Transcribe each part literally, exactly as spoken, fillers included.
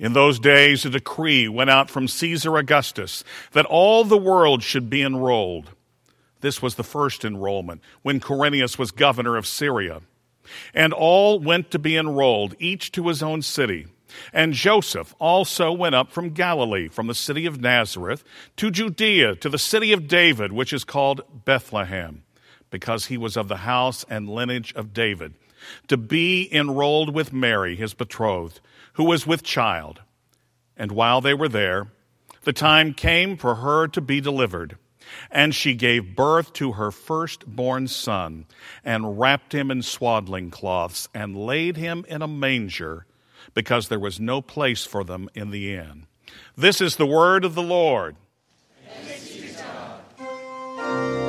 In those days, a decree went out from Caesar Augustus that all the world should be enrolled. This was the first enrollment, when Quirinius was governor of Syria. And all went to be enrolled, each to his own city. And Joseph also went up from Galilee, from the city of Nazareth, to Judea, to the city of David, which is called Bethlehem, because he was of the house and lineage of David, to be enrolled with Mary, his betrothed, who was with child. And while they were there, the time came for her to be delivered. And she gave birth to her firstborn son, and wrapped him in swaddling cloths, and laid him in a manger, because there was no place for them in the inn. This is the word of the Lord. Thanks be to God.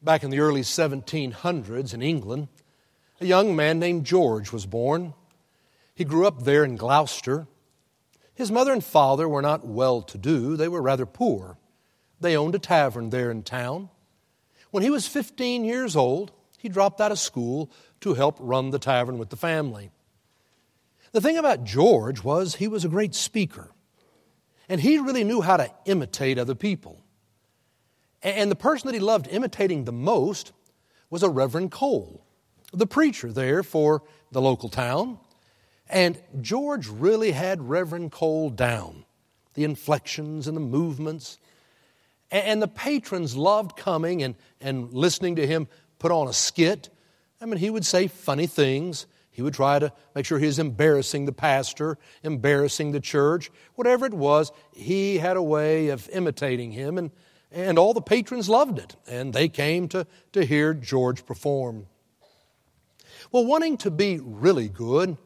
Back in the early seventeen hundreds in England, a young man named George was born. He grew up there in Gloucester. His mother and father were not well-to-do. They were rather poor. They owned a tavern there in town. When he was fifteen years old, he dropped out of school to help run the tavern with the family. The thing about George was he was a great speaker, and he really knew how to imitate other people. And the person that he loved imitating the most was a Reverend Cole, the preacher there for the local town. And George really had Reverend Cole down, the inflections and the movements. And the patrons loved coming and, and listening to him put on a skit. I mean, he would say funny things. He would try to make sure he was embarrassing the pastor, embarrassing the church. Whatever it was, he had a way of imitating him, and And all the patrons loved it, and they came to, to hear George perform. Well, wanting to be really good,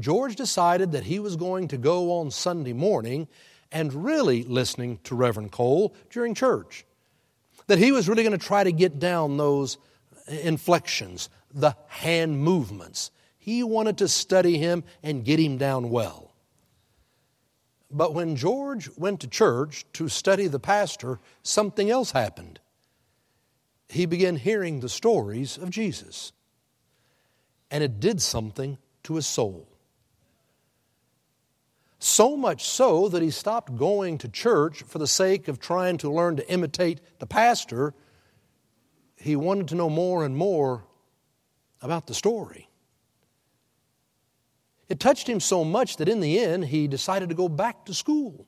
George decided that he was going to go on Sunday morning and really listening to Reverend Cole during church, that he was really going to try to get down those inflections, the hand movements. He wanted to study him and get him down well. But when George went to church to study the pastor, something else happened. He began hearing the stories of Jesus, and it did something to his soul. So much so that he stopped going to church for the sake of trying to learn to imitate the pastor. He wanted to know more and more about the story. It touched him so much that in the end, he decided to go back to school.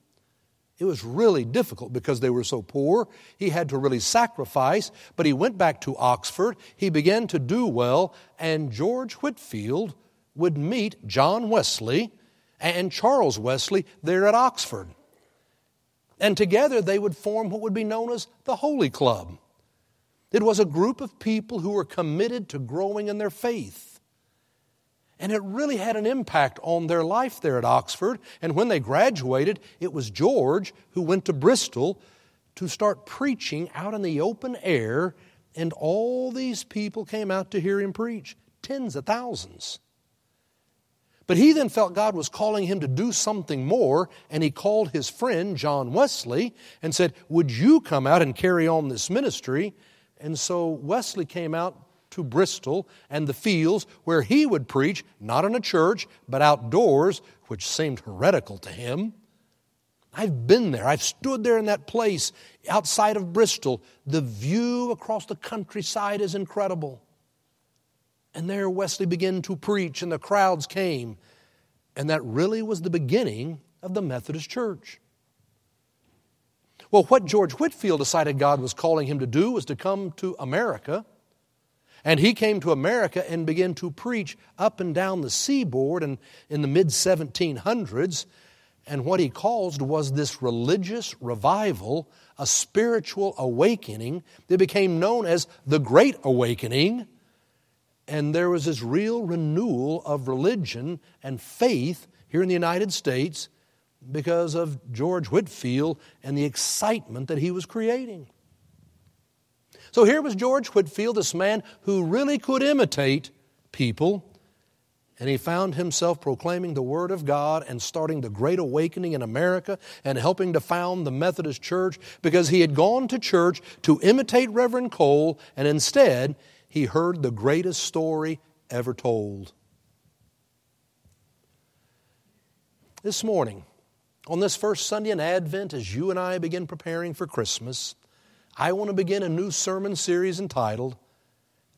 It was really difficult because they were so poor. He had to really sacrifice, but he went back to Oxford. He began to do well, and George Whitefield would meet John Wesley and Charles Wesley there at Oxford. And together they would form what would be known as the Holy Club. It was a group of people who were committed to growing in their faith. And it really had an impact on their life there at Oxford. And when they graduated, it was George who went to Bristol to start preaching out in the open air, and all these people came out to hear him preach, tens of thousands. But he then felt God was calling him to do something more, and he called his friend John Wesley and said, would you come out and carry on this ministry? And so Wesley came out to Bristol and the fields where he would preach, not in a church, but outdoors, which seemed heretical to him. I've been there. I've stood there in that place outside of Bristol. The view across the countryside is incredible. And there Wesley began to preach, and the crowds came. And that really was the beginning of the Methodist Church. Well, what George Whitefield decided God was calling him to do was to come to America. And he came to America and began to preach up and down the seaboard and in the mid seventeen hundreds. And what he caused was this religious revival, a spiritual awakening that became known as the Great Awakening. And there was this real renewal of religion and faith here in the United States because of George Whitefield and the excitement that he was creating. So here was George Whitefield, this man who really could imitate people, and he found himself proclaiming the Word of God and starting the Great Awakening in America and helping to found the Methodist Church because he had gone to church to imitate Reverend Cole, and instead he heard the greatest story ever told. This morning, on this first Sunday in Advent, as you and I begin preparing for Christmas, I want to begin a new sermon series entitled,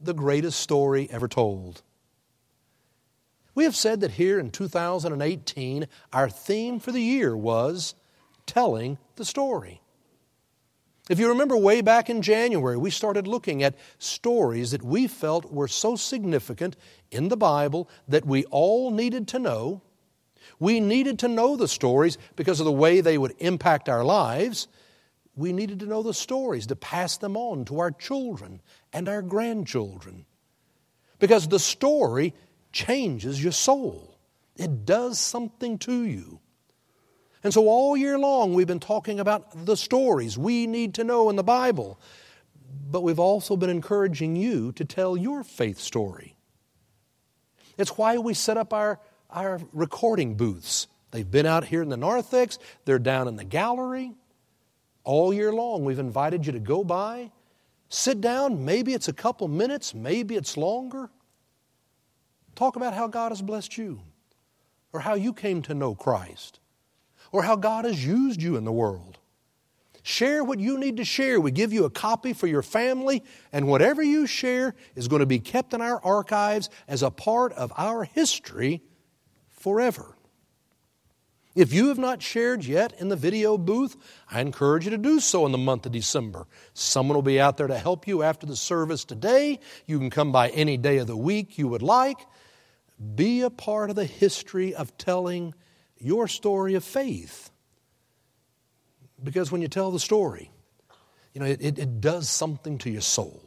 The Greatest Story Ever Told. We have said that here in two thousand eighteen, our theme for the year was telling the story. If you remember way back in January, we started looking at stories that we felt were so significant in the Bible that we all needed to know. We needed to know the stories because of the way they would impact our lives. We needed to know the stories to pass them on to our children and our grandchildren. Because the story changes your soul. It does something to you. And so all year long we've been talking about the stories we need to know in the Bible, but we've also been encouraging you to tell your faith story. It's why we set up our, our recording booths. They've been out here in the narthex, they're down in the gallery. All year long we've invited you to go by, sit down, maybe it's a couple minutes, maybe it's longer. Talk about how God has blessed you, or how you came to know Christ, or how God has used you in the world. Share what you need to share. We give you a copy for your family, and whatever you share is going to be kept in our archives as a part of our history forever. If you have not shared yet in the video booth, I encourage you to do so in the month of December. Someone will be out there to help you after the service today. You can come by any day of the week you would like. Be a part of the history of telling your story of faith. Because when you tell the story, you know, it, it, it does something to your soul.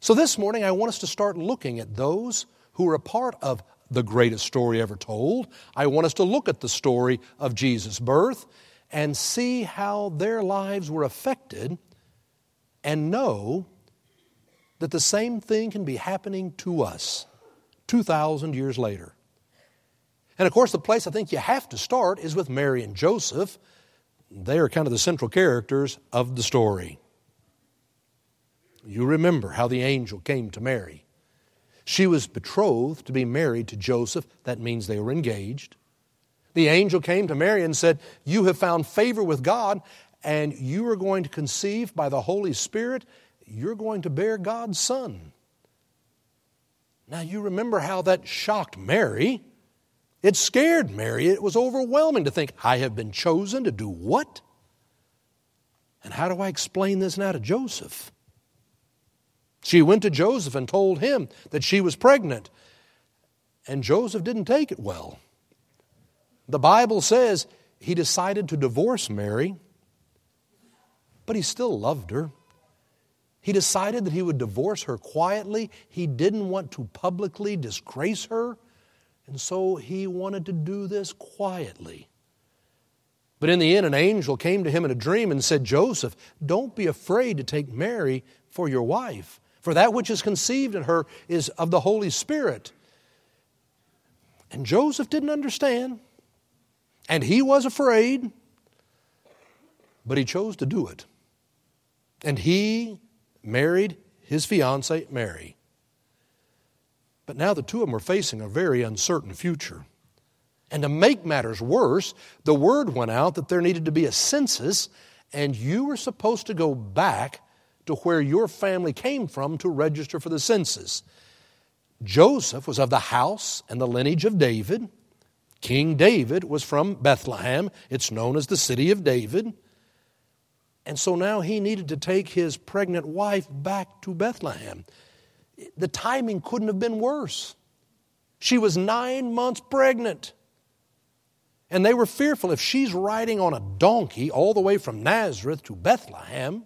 So this morning I want us to start looking at those who are a part of the greatest story ever told. I want us to look at the story of Jesus' birth and see how their lives were affected and know that the same thing can be happening to us two thousand years later. And of course, the place I think you have to start is with Mary and Joseph. They are kind of the central characters of the story. You remember how the angel came to Mary. She was betrothed to be married to Joseph. That means they were engaged. The angel came to Mary and said, "You have found favor with God, and you are going to conceive by the Holy Spirit. You're going to bear God's Son." Now you remember how that shocked Mary. It scared Mary. It was overwhelming to think, I have been chosen to do what? And how do I explain this now to Joseph? She went to Joseph and told him that she was pregnant. And Joseph didn't take it well. The Bible says he decided to divorce Mary, but he still loved her. He decided that he would divorce her quietly. He didn't want to publicly disgrace her, and so he wanted to do this quietly. But in the end, an angel came to him in a dream and said, Joseph, don't be afraid to take Mary for your wife, for that which is conceived in her is of the Holy Spirit. And Joseph didn't understand, and he was afraid, but he chose to do it. And he married his fiancée, Mary. But now the two of them were facing a very uncertain future. And to make matters worse, the word went out that there needed to be a census, and you were supposed to go back to where your family came from to register for the census. Joseph was of the house and the lineage of David. King David was from Bethlehem. It's known as the city of David. And so now he needed to take his pregnant wife back to Bethlehem. The timing couldn't have been worse. She was nine months pregnant. And they were fearful if she's riding on a donkey all the way from Nazareth to Bethlehem,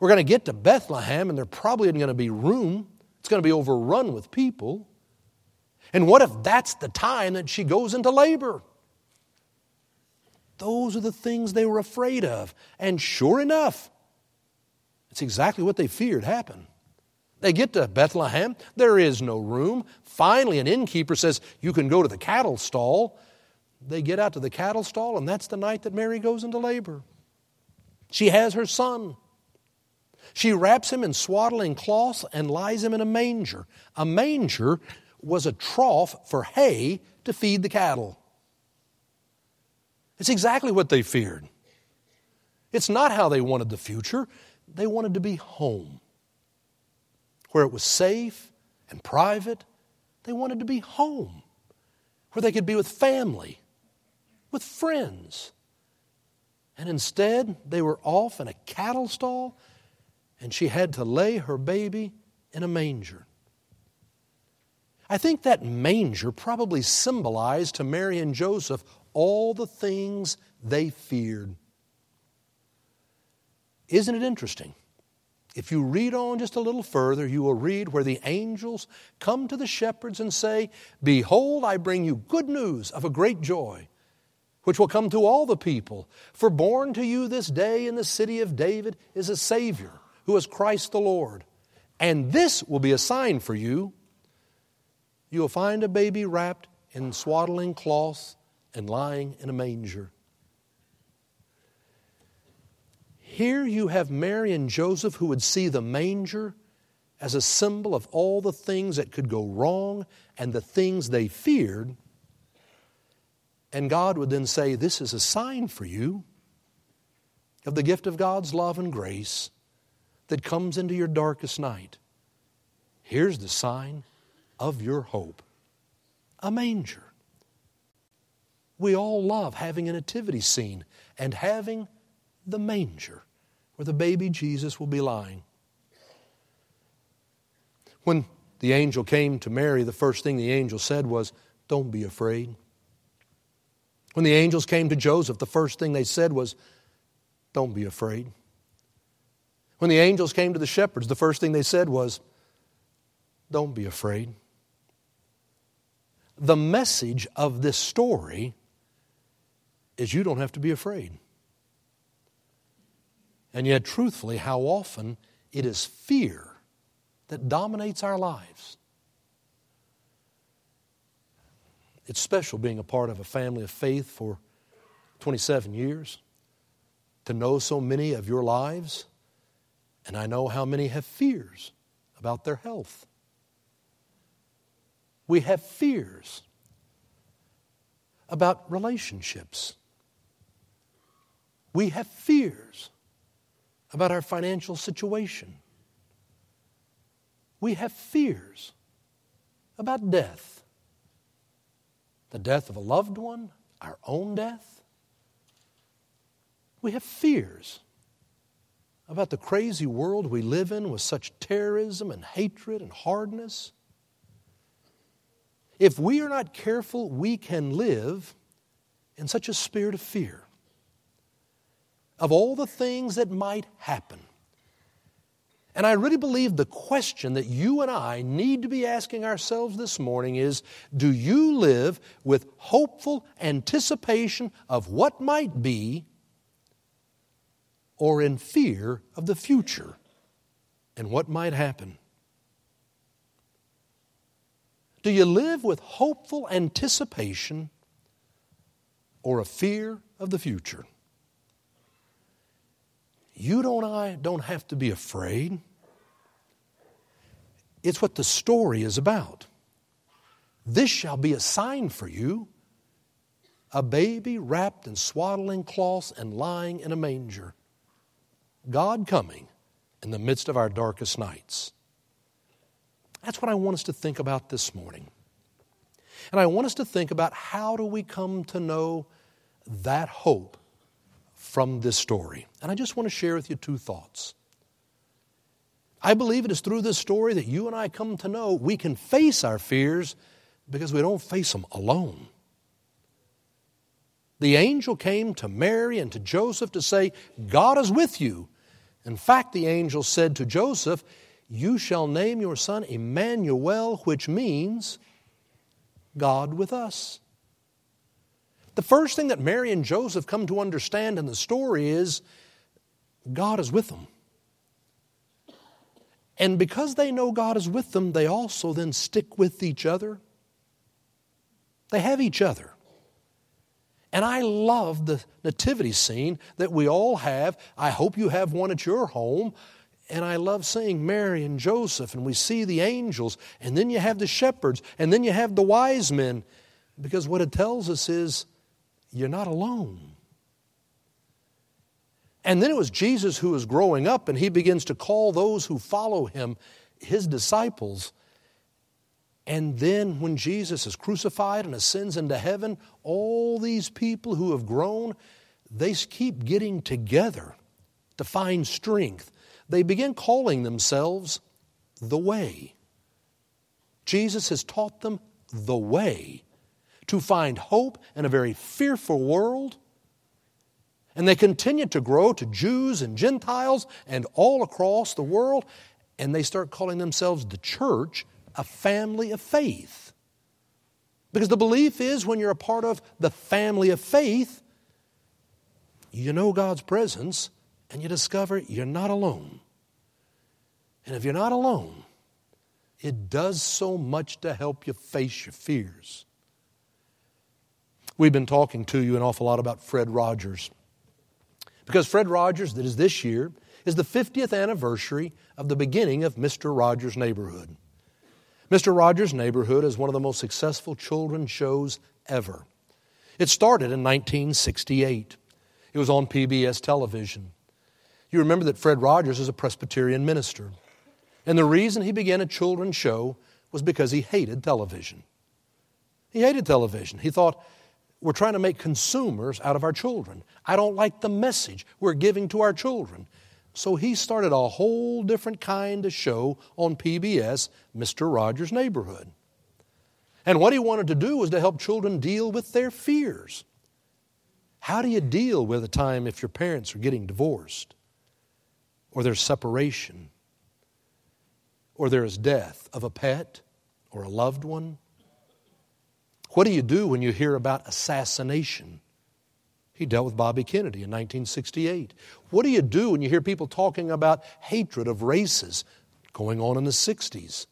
we're going to get to Bethlehem and there probably isn't going to be room. It's going to be overrun with people. And what if that's the time that she goes into labor? Those are the things they were afraid of. And sure enough, it's exactly what they feared happened. They get to Bethlehem. There is no room. Finally, an innkeeper says, you can go to the cattle stall. They get out to the cattle stall, and that's the night that Mary goes into labor. She has her son. She wraps him in swaddling cloths and lies him in a manger. A manger was a trough for hay to feed the cattle. It's exactly what they feared. It's not how they wanted the future. They wanted to be home, where it was safe and private. They wanted to be home, where they could be with family, with friends. And instead, they were off in a cattle stall, and she had to lay her baby in a manger. I think that manger probably symbolized to Mary and Joseph all the things they feared. Isn't it interesting? If you read on just a little further, you will read where the angels come to the shepherds and say, behold, I bring you good news of a great joy, which will come to all the people. For born to you this day in the city of David is a Savior, who is Christ the Lord. And this will be a sign for you. You will find a baby wrapped in swaddling cloths and lying in a manger. Here you have Mary and Joseph who would see the manger as a symbol of all the things that could go wrong and the things they feared. And God would then say, this is a sign for you of the gift of God's love and grace that comes into your darkest night. Here's the sign of your hope. A manger. We all love having a nativity scene and having the manger where the baby Jesus will be lying. When the angel came to Mary, the first thing the angel said was, don't be afraid. When the angels came to Joseph, the first thing they said was, don't be afraid. When the angels came to the shepherds, the first thing they said was, don't be afraid. The message of this story is you don't have to be afraid. And yet, truthfully, how often it is fear that dominates our lives. It's special being a part of a family of faith for twenty-seven years, to know so many of your lives, and I know how many have fears about their health. We have fears about relationships. We have fears about our financial situation. We have fears about death. The death of a loved one, our own death. We have fears about the crazy world we live in with such terrorism and hatred and hardness. If we are not careful, we can live in such a spirit of fear. Of all the things that might happen. And I really believe the question that you and I need to be asking ourselves this morning is, do you live with hopeful anticipation of what might be, or in fear of the future and what might happen? Do you live with hopeful anticipation or a fear of the future? You don't I don't have to be afraid. It's what the story is about. This shall be a sign for you, a baby wrapped in swaddling cloths and lying in a manger. God coming in the midst of our darkest nights. That's what I want us to think about this morning. And I want us to think about how do we come to know that hope from this story. And I just want to share with you two thoughts. I believe it is through this story that you and I come to know we can face our fears because we don't face them alone. The angel came to Mary and to Joseph to say, God is with you. In fact, the angel said to Joseph, you shall name your son Emmanuel, which means God with us. The first thing that Mary and Joseph come to understand in the story is God is with them. And because they know God is with them, they also then stick with each other. They have each other. And I love the nativity scene that we all have. I hope you have one at your home. And I love seeing Mary and Joseph, and we see the angels, and then you have the shepherds, and then you have the wise men. Because what it tells us is, you're not alone. And then it was Jesus who was growing up, and he begins to call those who follow him his disciples. And then when Jesus is crucified and ascends into heaven, all these people who have grown, they keep getting together to find strength. They begin calling themselves the Way. Jesus has taught them the way to find hope in a very fearful world. And they continue to grow to Jews and Gentiles and all across the world. And they start calling themselves the church, a family of faith. Because the belief is when you're a part of the family of faith, you know God's presence and you discover you're not alone. And if you're not alone, it does so much to help you face your fears. We've been talking to you an awful lot about Fred Rogers. Because Fred Rogers, that is this year, is the fiftieth anniversary of the beginning of Mister Rogers' Neighborhood. Mister Rogers' Neighborhood is one of the most successful children's shows ever. It started in nineteen sixty-eight. It was on P B S television. You remember that Fred Rogers is a Presbyterian minister. And the reason he began a children's show was because he hated television. He hated television. He thought, we're trying to make consumers out of our children. I don't like the message we're giving to our children. So he started a whole different kind of show on P B S, Mister Rogers' Neighborhood. And what he wanted to do was to help children deal with their fears. How do you deal with a time if your parents are getting divorced? Or there's separation? Or there is death of a pet or a loved one? What do you do when you hear about assassination? He dealt with Bobby Kennedy in nineteen sixty-eight. What do you do when you hear people talking about hatred of races going on in the sixties?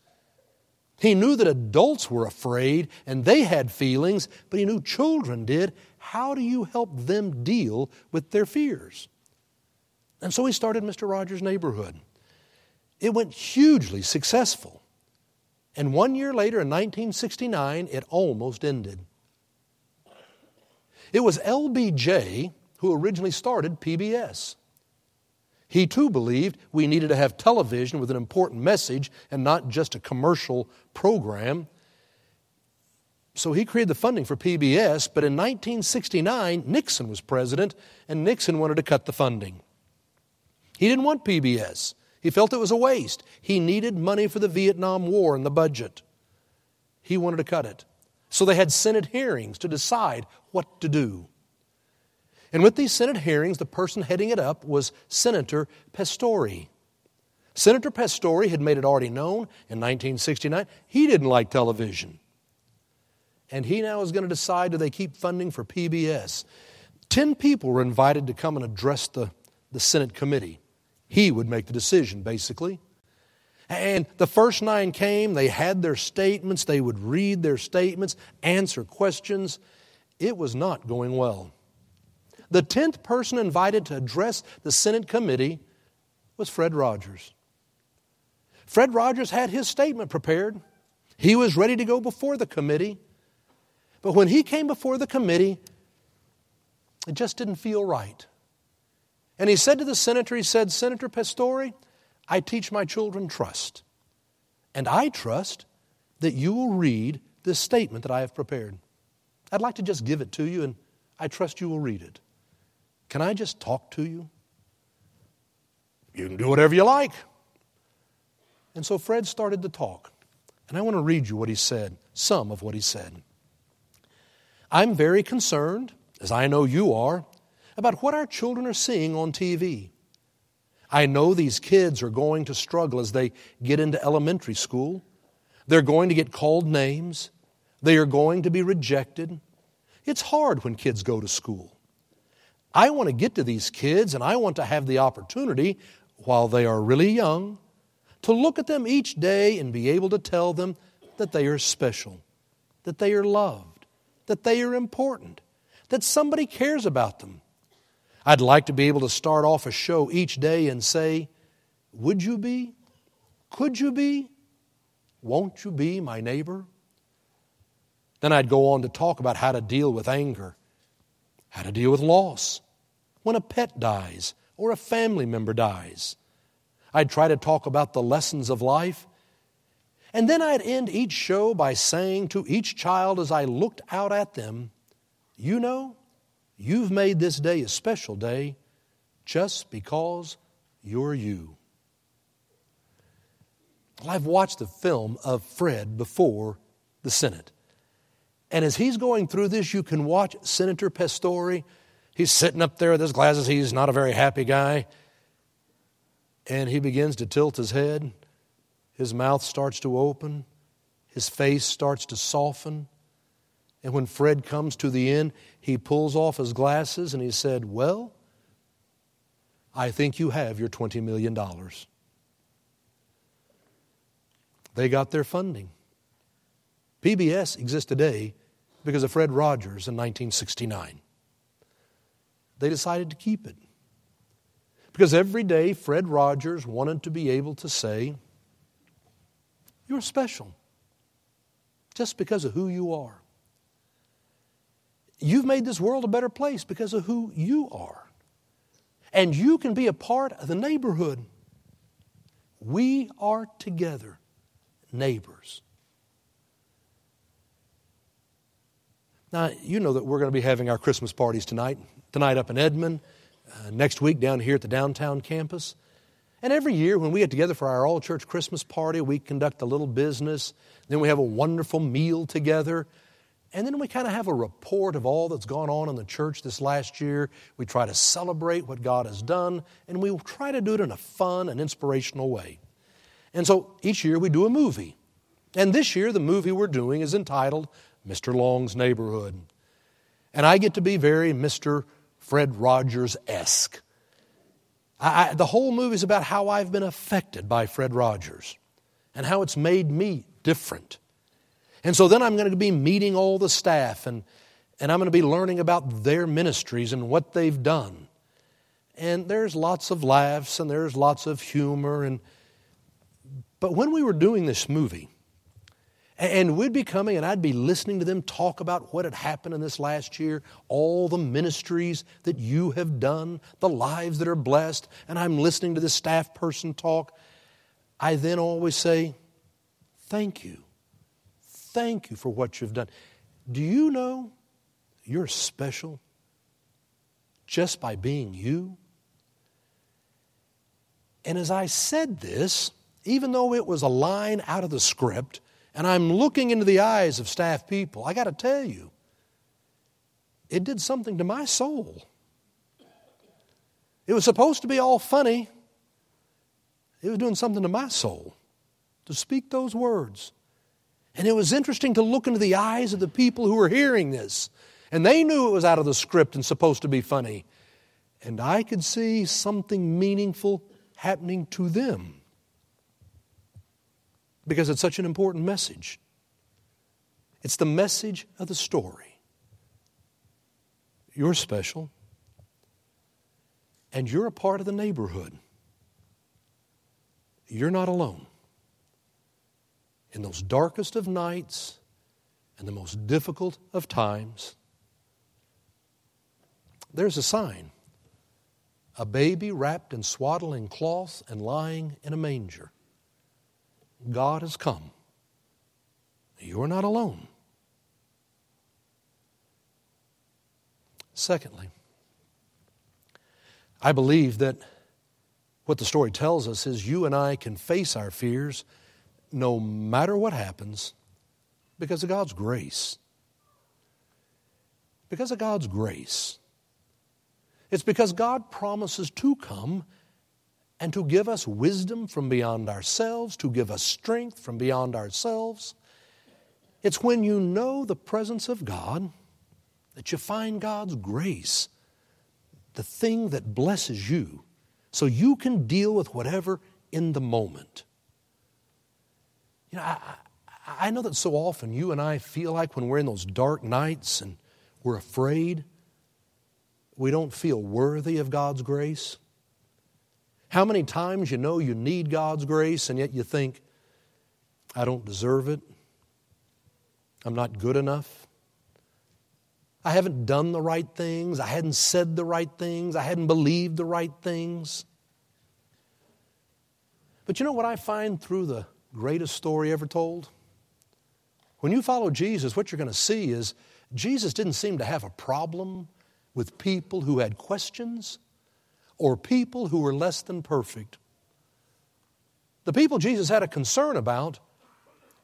He knew that adults were afraid and they had feelings, but he knew children did. How do you help them deal with their fears? And so he started Mister Rogers' Neighborhood. It went hugely successful. And one year later, in nineteen sixty-nine, it almost ended. It was L B J who originally started P B S. He too believed we needed to have television with an important message and not just a commercial program. So he created the funding for P B S, but in nineteen sixty-nine, Nixon was president, and Nixon wanted to cut the funding. He didn't want P B S. He felt it was a waste. He needed money for the Vietnam War in the budget. He wanted to cut it. So they had Senate hearings to decide what to do. And with these Senate hearings, the person heading it up was Senator Pastore. Senator Pastore had made it already known in nineteen sixty-nine he didn't like television. And he now is going to decide, do they keep funding for P B S? Ten people were invited to come and address the, the Senate committee. He would make the decision, basically. And the first nine came, they had their statements, they would read their statements, answer questions. It was not going well. The tenth person invited to address the Senate committee was Fred Rogers. Fred Rogers had his statement prepared. He was ready to go before the committee. But when he came before the committee, it just didn't feel right. And he said to the senator, he said, Senator Pastore, I teach my children trust. And I trust that you will read this statement that I have prepared. I'd like to just give it to you, and I trust you will read it. Can I just talk to you? You can do whatever you like. And so Fred started to talk. And I want to read you what he said, some of what he said. I'm very concerned, as I know you are, about what our children are seeing on T V. I know these kids are going to struggle as they get into elementary school. They're going to get called names. They are going to be rejected. It's hard when kids go to school. I want to get to these kids, and I want to have the opportunity, while they are really young, to look at them each day and be able to tell them that they are special, that they are loved, that they are important, that somebody cares about them. I'd like to be able to start off a show each day and say, would you be? Could you be? Won't you be my neighbor? Then I'd go on to talk about how to deal with anger, how to deal with loss, when a pet dies or a family member dies. I'd try to talk about the lessons of life. And then I'd end each show by saying to each child as I looked out at them, you know, you've made this day a special day just because you're you. Well, I've watched the film of Fred before the Senate. And as he's going through this, you can watch Senator Pastore. He's sitting up there with his glasses. He's not a very happy guy. And he begins to tilt his head. His mouth starts to open. His face starts to soften. And when Fred comes to the end, he pulls off his glasses and he said, well, I think you have your twenty million dollars. They got their funding. P B S exists today because of Fred Rogers in nineteen sixty-nine. They decided to keep it. Because every day Fred Rogers wanted to be able to say, you're special just because of who you are. You've made this world a better place because of who you are. And you can be a part of the neighborhood. We are together neighbors. Now, you know that we're going to be having our Christmas parties tonight, tonight up in Edmond, uh, next week down here at the downtown campus. And every year when we get together for our all-church Christmas party, we conduct a little business, then we have a wonderful meal together, and then we kind of have a report of all that's gone on in the church this last year. We try to celebrate what God has done, and we try to do it in a fun and inspirational way. And so each year we do a movie. And this year the movie we're doing is entitled Mister Long's Neighborhood. And I get to be very Mister Fred Rogers-esque. I, I, the whole movie is about how I've been affected by Fred Rogers and how it's made me different. And so then I'm going to be meeting all the staff and, and I'm going to be learning about their ministries and what they've done. And there's lots of laughs and there's lots of humor. And but when we were doing this movie, and we'd be coming and I'd be listening to them talk about what had happened in this last year, all the ministries that you have done, the lives that are blessed, and I'm listening to this staff person talk. I then always say, thank you. Thank you for what you've done. Do you know you're special just by being you? And as I said this, even though it was a line out of the script, and I'm looking into the eyes of staff people, I got to tell you, it did something to my soul. It was supposed to be all funny. It was doing something to my soul to speak those words. And it was interesting to look into the eyes of the people who were hearing this. And they knew it was out of the script and supposed to be funny. And I could see something meaningful happening to them because it's such an important message. It's the message of the story. You're special, and you're a part of the neighborhood. You're not alone. In those darkest of nights and the most difficult of times, there's a sign. A baby wrapped in swaddling cloth and lying in a manger. God has come. You're not alone. Secondly, I believe that what the story tells us is you and I can face our fears no matter what happens because of God's grace. Because of God's grace. It's because God promises to come and to give us wisdom from beyond ourselves, to give us strength from beyond ourselves. It's when you know the presence of God that you find God's grace, the thing that blesses you, so you can deal with whatever in the moment. You know, I, I know that so often you and I feel like when we're in those dark nights and we're afraid, we don't feel worthy of God's grace. How many times you know you need God's grace and yet you think, I don't deserve it. I'm not good enough. I haven't done the right things. I hadn't said the right things. I hadn't believed the right things. But you know what I find through the greatest story ever told? When you follow Jesus, what you're going to see is Jesus didn't seem to have a problem with people who had questions or people who were less than perfect. The people Jesus had a concern about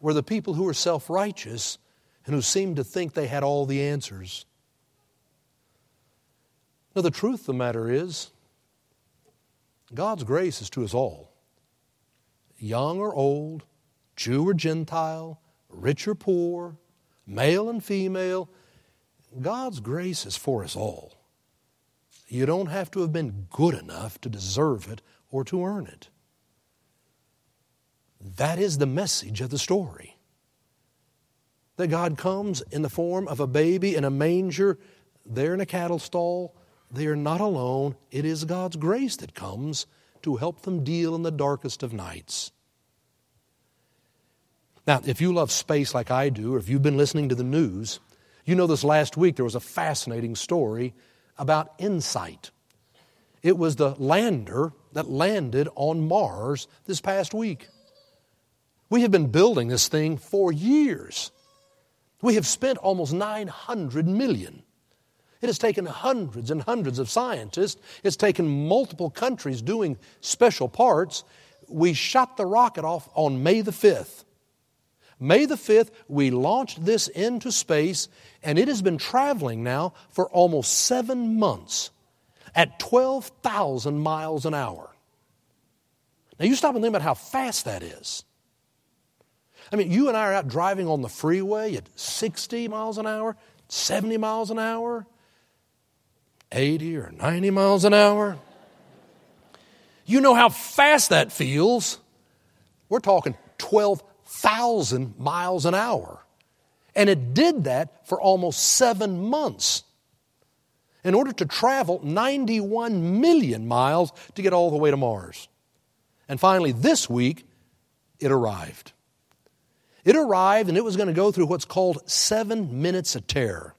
were the people who were self-righteous and who seemed to think they had all the answers. Now, the truth of the matter is, God's grace is to us all, young or old, Jew or Gentile, rich or poor, male and female. God's grace is for us all. You don't have to have been good enough to deserve it or to earn it. That is the message of the story. That God comes in the form of a baby in a manger, there in a cattle stall. They are not alone. It is God's grace that comes to help them deal in the darkest of nights. Now, if you love space like I do, or if you've been listening to the news, you know, this last week there was a fascinating story about InSight. It was the lander that landed on Mars this past week. We have been building this thing for years. We have spent almost nine hundred million dollars. It has taken hundreds and hundreds of scientists. It's taken multiple countries doing special parts. We shot the rocket off on May the fifth. May the fifth, we launched this into space, and it has been traveling now for almost seven months at twelve thousand miles an hour. Now, you stop and think about how fast that is. I mean, you and I are out driving on the freeway at sixty miles an hour, seventy miles an hour, eighty or ninety miles an hour. You know how fast that feels. We're talking twelve thousand miles an hour. And it did that for almost seven months in order to travel ninety-one million miles to get all the way to Mars. And finally, this week, it arrived. It arrived and it was going to go through what's called seven minutes of terror.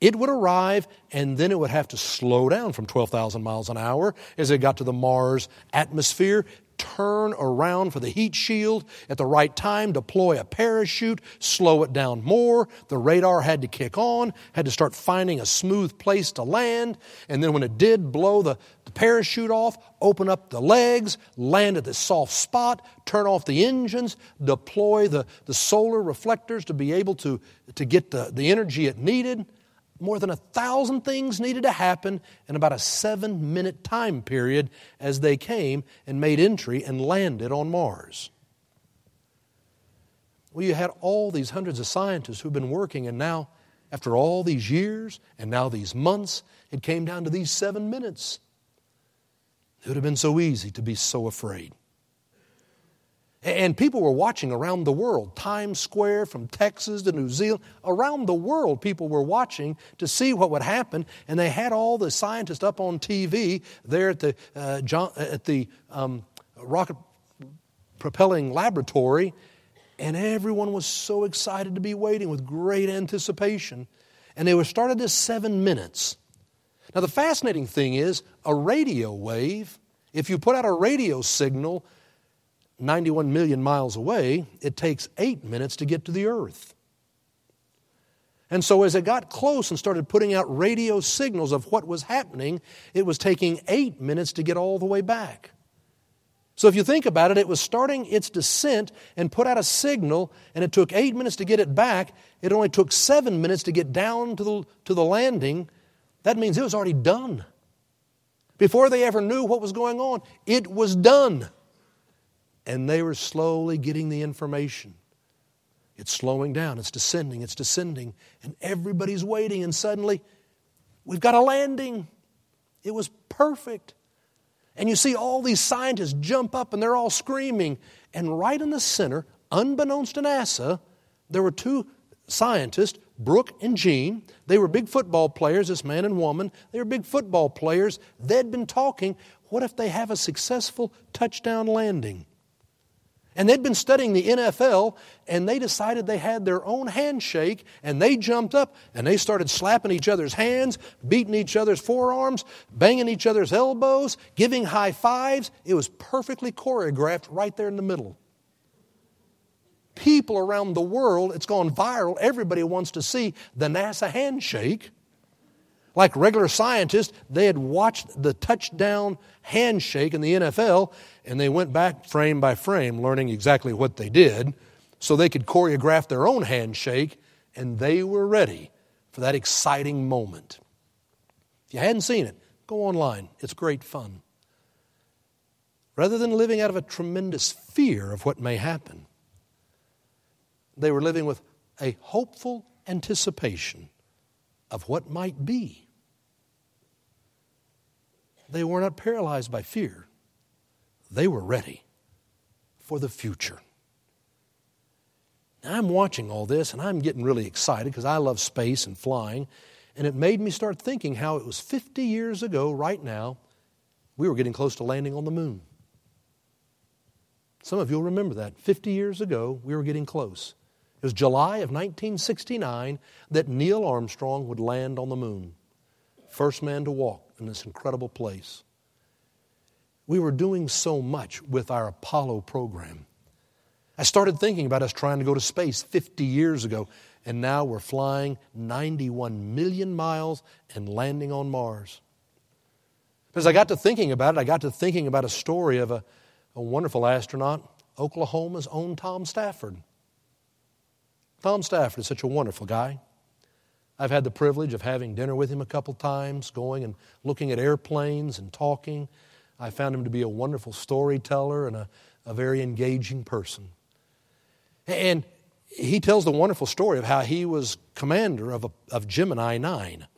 It would arrive and then it would have to slow down from twelve thousand miles an hour as it got to the Mars atmosphere turn around for the heat shield at the right time, deploy a parachute, slow it down more. The radar had to kick on, had to start finding a smooth place to land. And then when it did blow the, the parachute off, open up the legs, land at the soft spot, turn off the engines, deploy the, the solar reflectors to be able to, to get the, the energy it needed. More than a thousand things needed to happen in about a seven-minute time period as they came and made entry and landed on Mars. Well, you had all these hundreds of scientists who've been working, and now, after all these years and now these months, it came down to these seven minutes. It would have been so easy to be so afraid. And people were watching around the world, Times Square from Texas to New Zealand. Around the world, people were watching to see what would happen. And they had all the scientists up on T V there at the uh, John, at the um, rocket propelling laboratory. And everyone was so excited to be waiting with great anticipation. And they were started this seven minutes. Now, the fascinating thing is a radio wave, if you put out a radio signal ninety-one million miles away, it takes eight minutes to get to the earth. And so as it got close and started putting out radio signals of what was happening, it was taking eight minutes to get all the way back. So if you think about it, it was starting its descent and put out a signal, and it took eight minutes to get it back. It only took seven minutes to get down to the, to the landing. That means it was already done. Before they ever knew what was going on, it was done. And they were slowly getting the information. It's slowing down, it's descending, it's descending, and everybody's waiting, and suddenly, we've got a landing. It was perfect. And you see all these scientists jump up, and they're all screaming. And right in the center, unbeknownst to NASA, there were two scientists, Brooke and Gene. They were big football players, this man and woman. They were big football players. They'd been talking, what if they have a successful touchdown landing? And they'd been studying the N F L, and they decided they had their own handshake, and they jumped up, and they started slapping each other's hands, beating each other's forearms, banging each other's elbows, giving high fives. It was perfectly choreographed right there in the middle. People around the world, it's gone viral. Everybody wants to see the NASA handshake. Like regular scientists, they had watched the touchdown handshake in the N F L, and they went back frame by frame, learning exactly what they did, so they could choreograph their own handshake, and they were ready for that exciting moment. If you hadn't seen it, go online. It's great fun. Rather than living out of a tremendous fear of what may happen, they were living with a hopeful anticipation of what might be. They were not paralyzed by fear. They were ready for the future. Now, I'm watching all this, and I'm getting really excited because I love space and flying, and it made me start thinking how it was fifty years ago right now we were getting close to landing on the moon. Some of you will remember that. fifty years ago, we were getting close. It was July of nineteen sixty-nine that Neil Armstrong would land on the moon. First man to walk in this incredible place. We were doing so much with our Apollo program. I started thinking about us trying to go to space fifty years ago, and now we're flying ninety-one million miles and landing on Mars. But as I got to thinking about it, I got to thinking about a story of a, a wonderful astronaut, Oklahoma's own Tom Stafford. Tom Stafford is such a wonderful guy. I've had the privilege of having dinner with him a couple times, going and looking at airplanes and talking. I found him to be a wonderful storyteller and a, a very engaging person. And he tells the wonderful story of how he was commander of, a, of Gemini nine.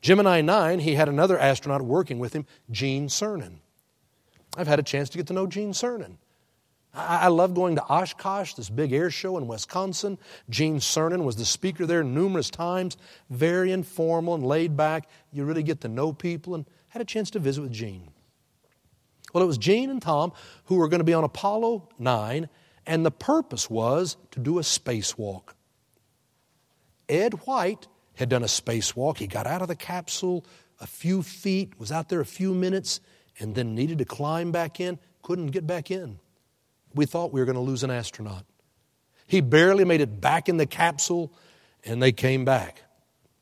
Gemini nine, he had another astronaut working with him, Gene Cernan. I've had a chance to get to know Gene Cernan. I love going to Oshkosh, this big air show in Wisconsin. Gene Cernan was the speaker there numerous times, very informal and laid back. You really get to know people, and had a chance to visit with Gene. Well, it was Gene and Tom who were going to be on Apollo nine, and the purpose was to do a spacewalk. Ed White had done a spacewalk. He got out of the capsule a few feet, was out there a few minutes, and then needed to climb back in. couldn't get back in. We thought we were going to lose an astronaut. He barely made it back in the capsule, and they came back.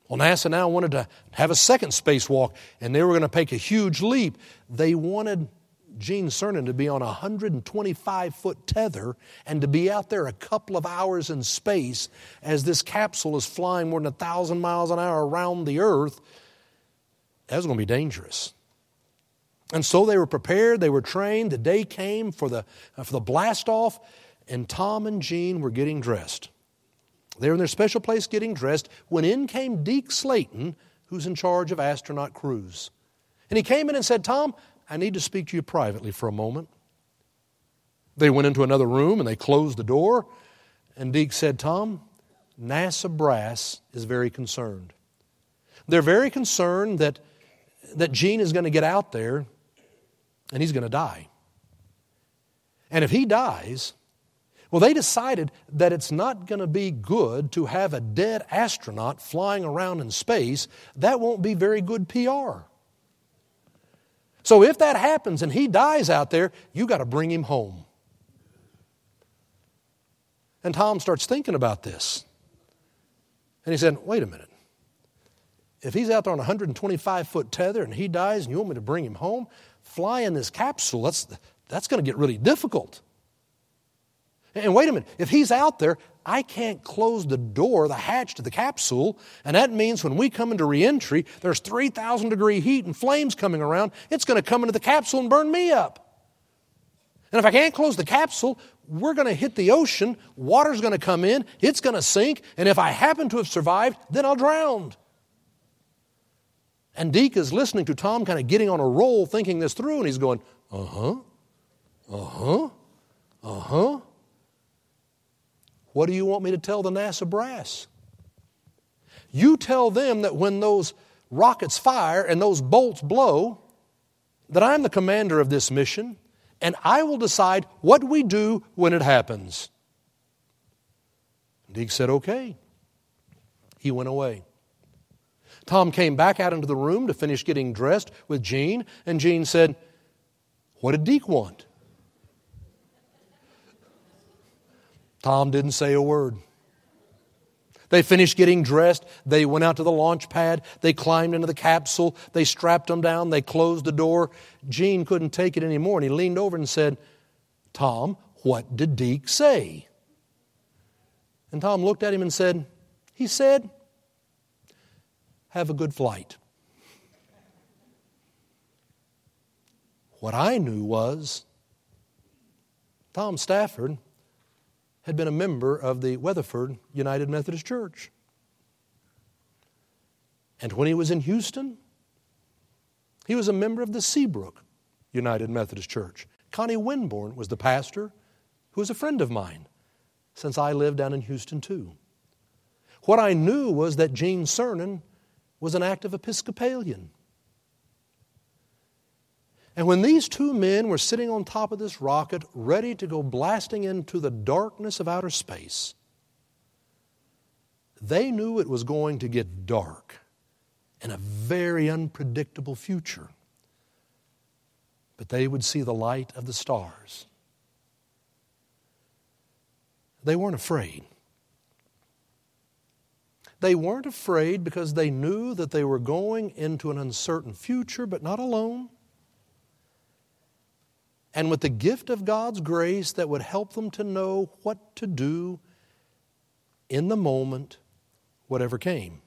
Well, NASA now wanted to have a second spacewalk, and they were going to take a huge leap. They wanted Gene Cernan to be on a one hundred twenty-five foot tether and to be out there a couple of hours in space as this capsule is flying more than one thousand miles an hour around the earth. That was going to be dangerous. And so they were prepared, they were trained. The day came for the, uh, for the blast-off, and Tom and Gene were getting dressed. They were in their special place getting dressed when in came Deke Slayton, who's in charge of astronaut crews. And he came in and said, "Tom, I need to speak to you privately for a moment." They went into another room and they closed the door. And Deke said, "Tom, NASA brass is very concerned. They're very concerned that, that Gene is going to get out there and he's going to die. And if he dies, well, they decided that it's not going to be good to have a dead astronaut flying around in space. That won't be very good P R. So if that happens and he dies out there, you got to bring him home." And Tom starts thinking about this. And he said, "Wait a minute. If he's out there on a one hundred twenty-five foot tether and he dies and you want me to bring him home, flying this capsule, that's, that's going to get really difficult. And wait a minute, if he's out there, I can't close the door, the hatch to the capsule, and that means when we come into reentry, there's three thousand degree heat and flames coming around. It's going to come into the capsule and burn me up. And if I can't close the capsule, we're going to hit the ocean, water's going to come in, it's going to sink, and if I happen to have survived, then I'll drown." And Deke is listening to Tom kind of getting on a roll, thinking this through, and he's going, uh-huh, uh-huh, uh-huh. "What do you want me to tell the NASA brass? You tell them that when those rockets fire and those bolts blow, that I'm the commander of this mission, and I will decide what we do when it happens." Deke said, "Okay." He went away. Tom came back out into the room to finish getting dressed with Gene, and Gene said, "What did Deke want?" Tom didn't say a word. They finished getting dressed. They went out to the launch pad. They climbed into the capsule. They strapped them down. They closed the door. Gene couldn't take it anymore, and he leaned over and said, "Tom, what did Deke say?" And Tom looked at him and said, he said, "Have a good flight." What I knew was Tom Stafford had been a member of the Weatherford United Methodist Church. And when he was in Houston, he was a member of the Seabrook United Methodist Church. Connie Winborn was the pastor, who was a friend of mine, since I lived down in Houston too. What I knew was that Gene Cernan was an active Episcopalian. And when these two men were sitting on top of this rocket, ready to go blasting into the darkness of outer space, they knew it was going to get dark and a very unpredictable future. But they would see the light of the stars. They weren't afraid. They weren't afraid because they knew that they were going into an uncertain future, but not alone. And with the gift of God's grace that would help them to know what to do in the moment, whatever came.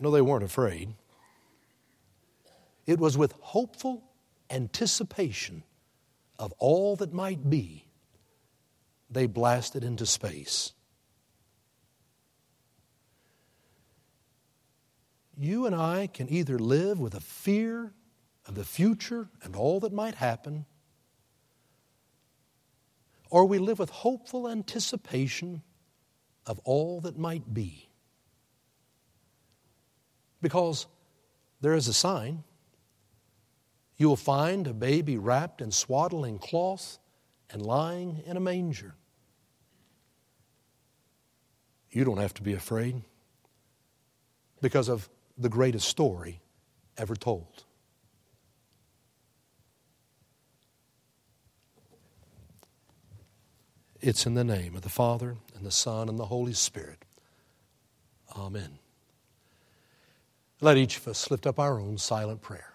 No, they weren't afraid. It was with hopeful anticipation of all that might be they blasted into space. You and I can either live with a fear of the future and all that might happen, or we live with hopeful anticipation of all that might be. Because there is a sign. You will find a baby wrapped in swaddling cloth and lying in a manger. You don't have to be afraid because of the greatest story ever told. It's in the name of the Father and the Son and the Holy Spirit. Amen. Let each of us lift up our own silent prayer.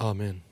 Amen.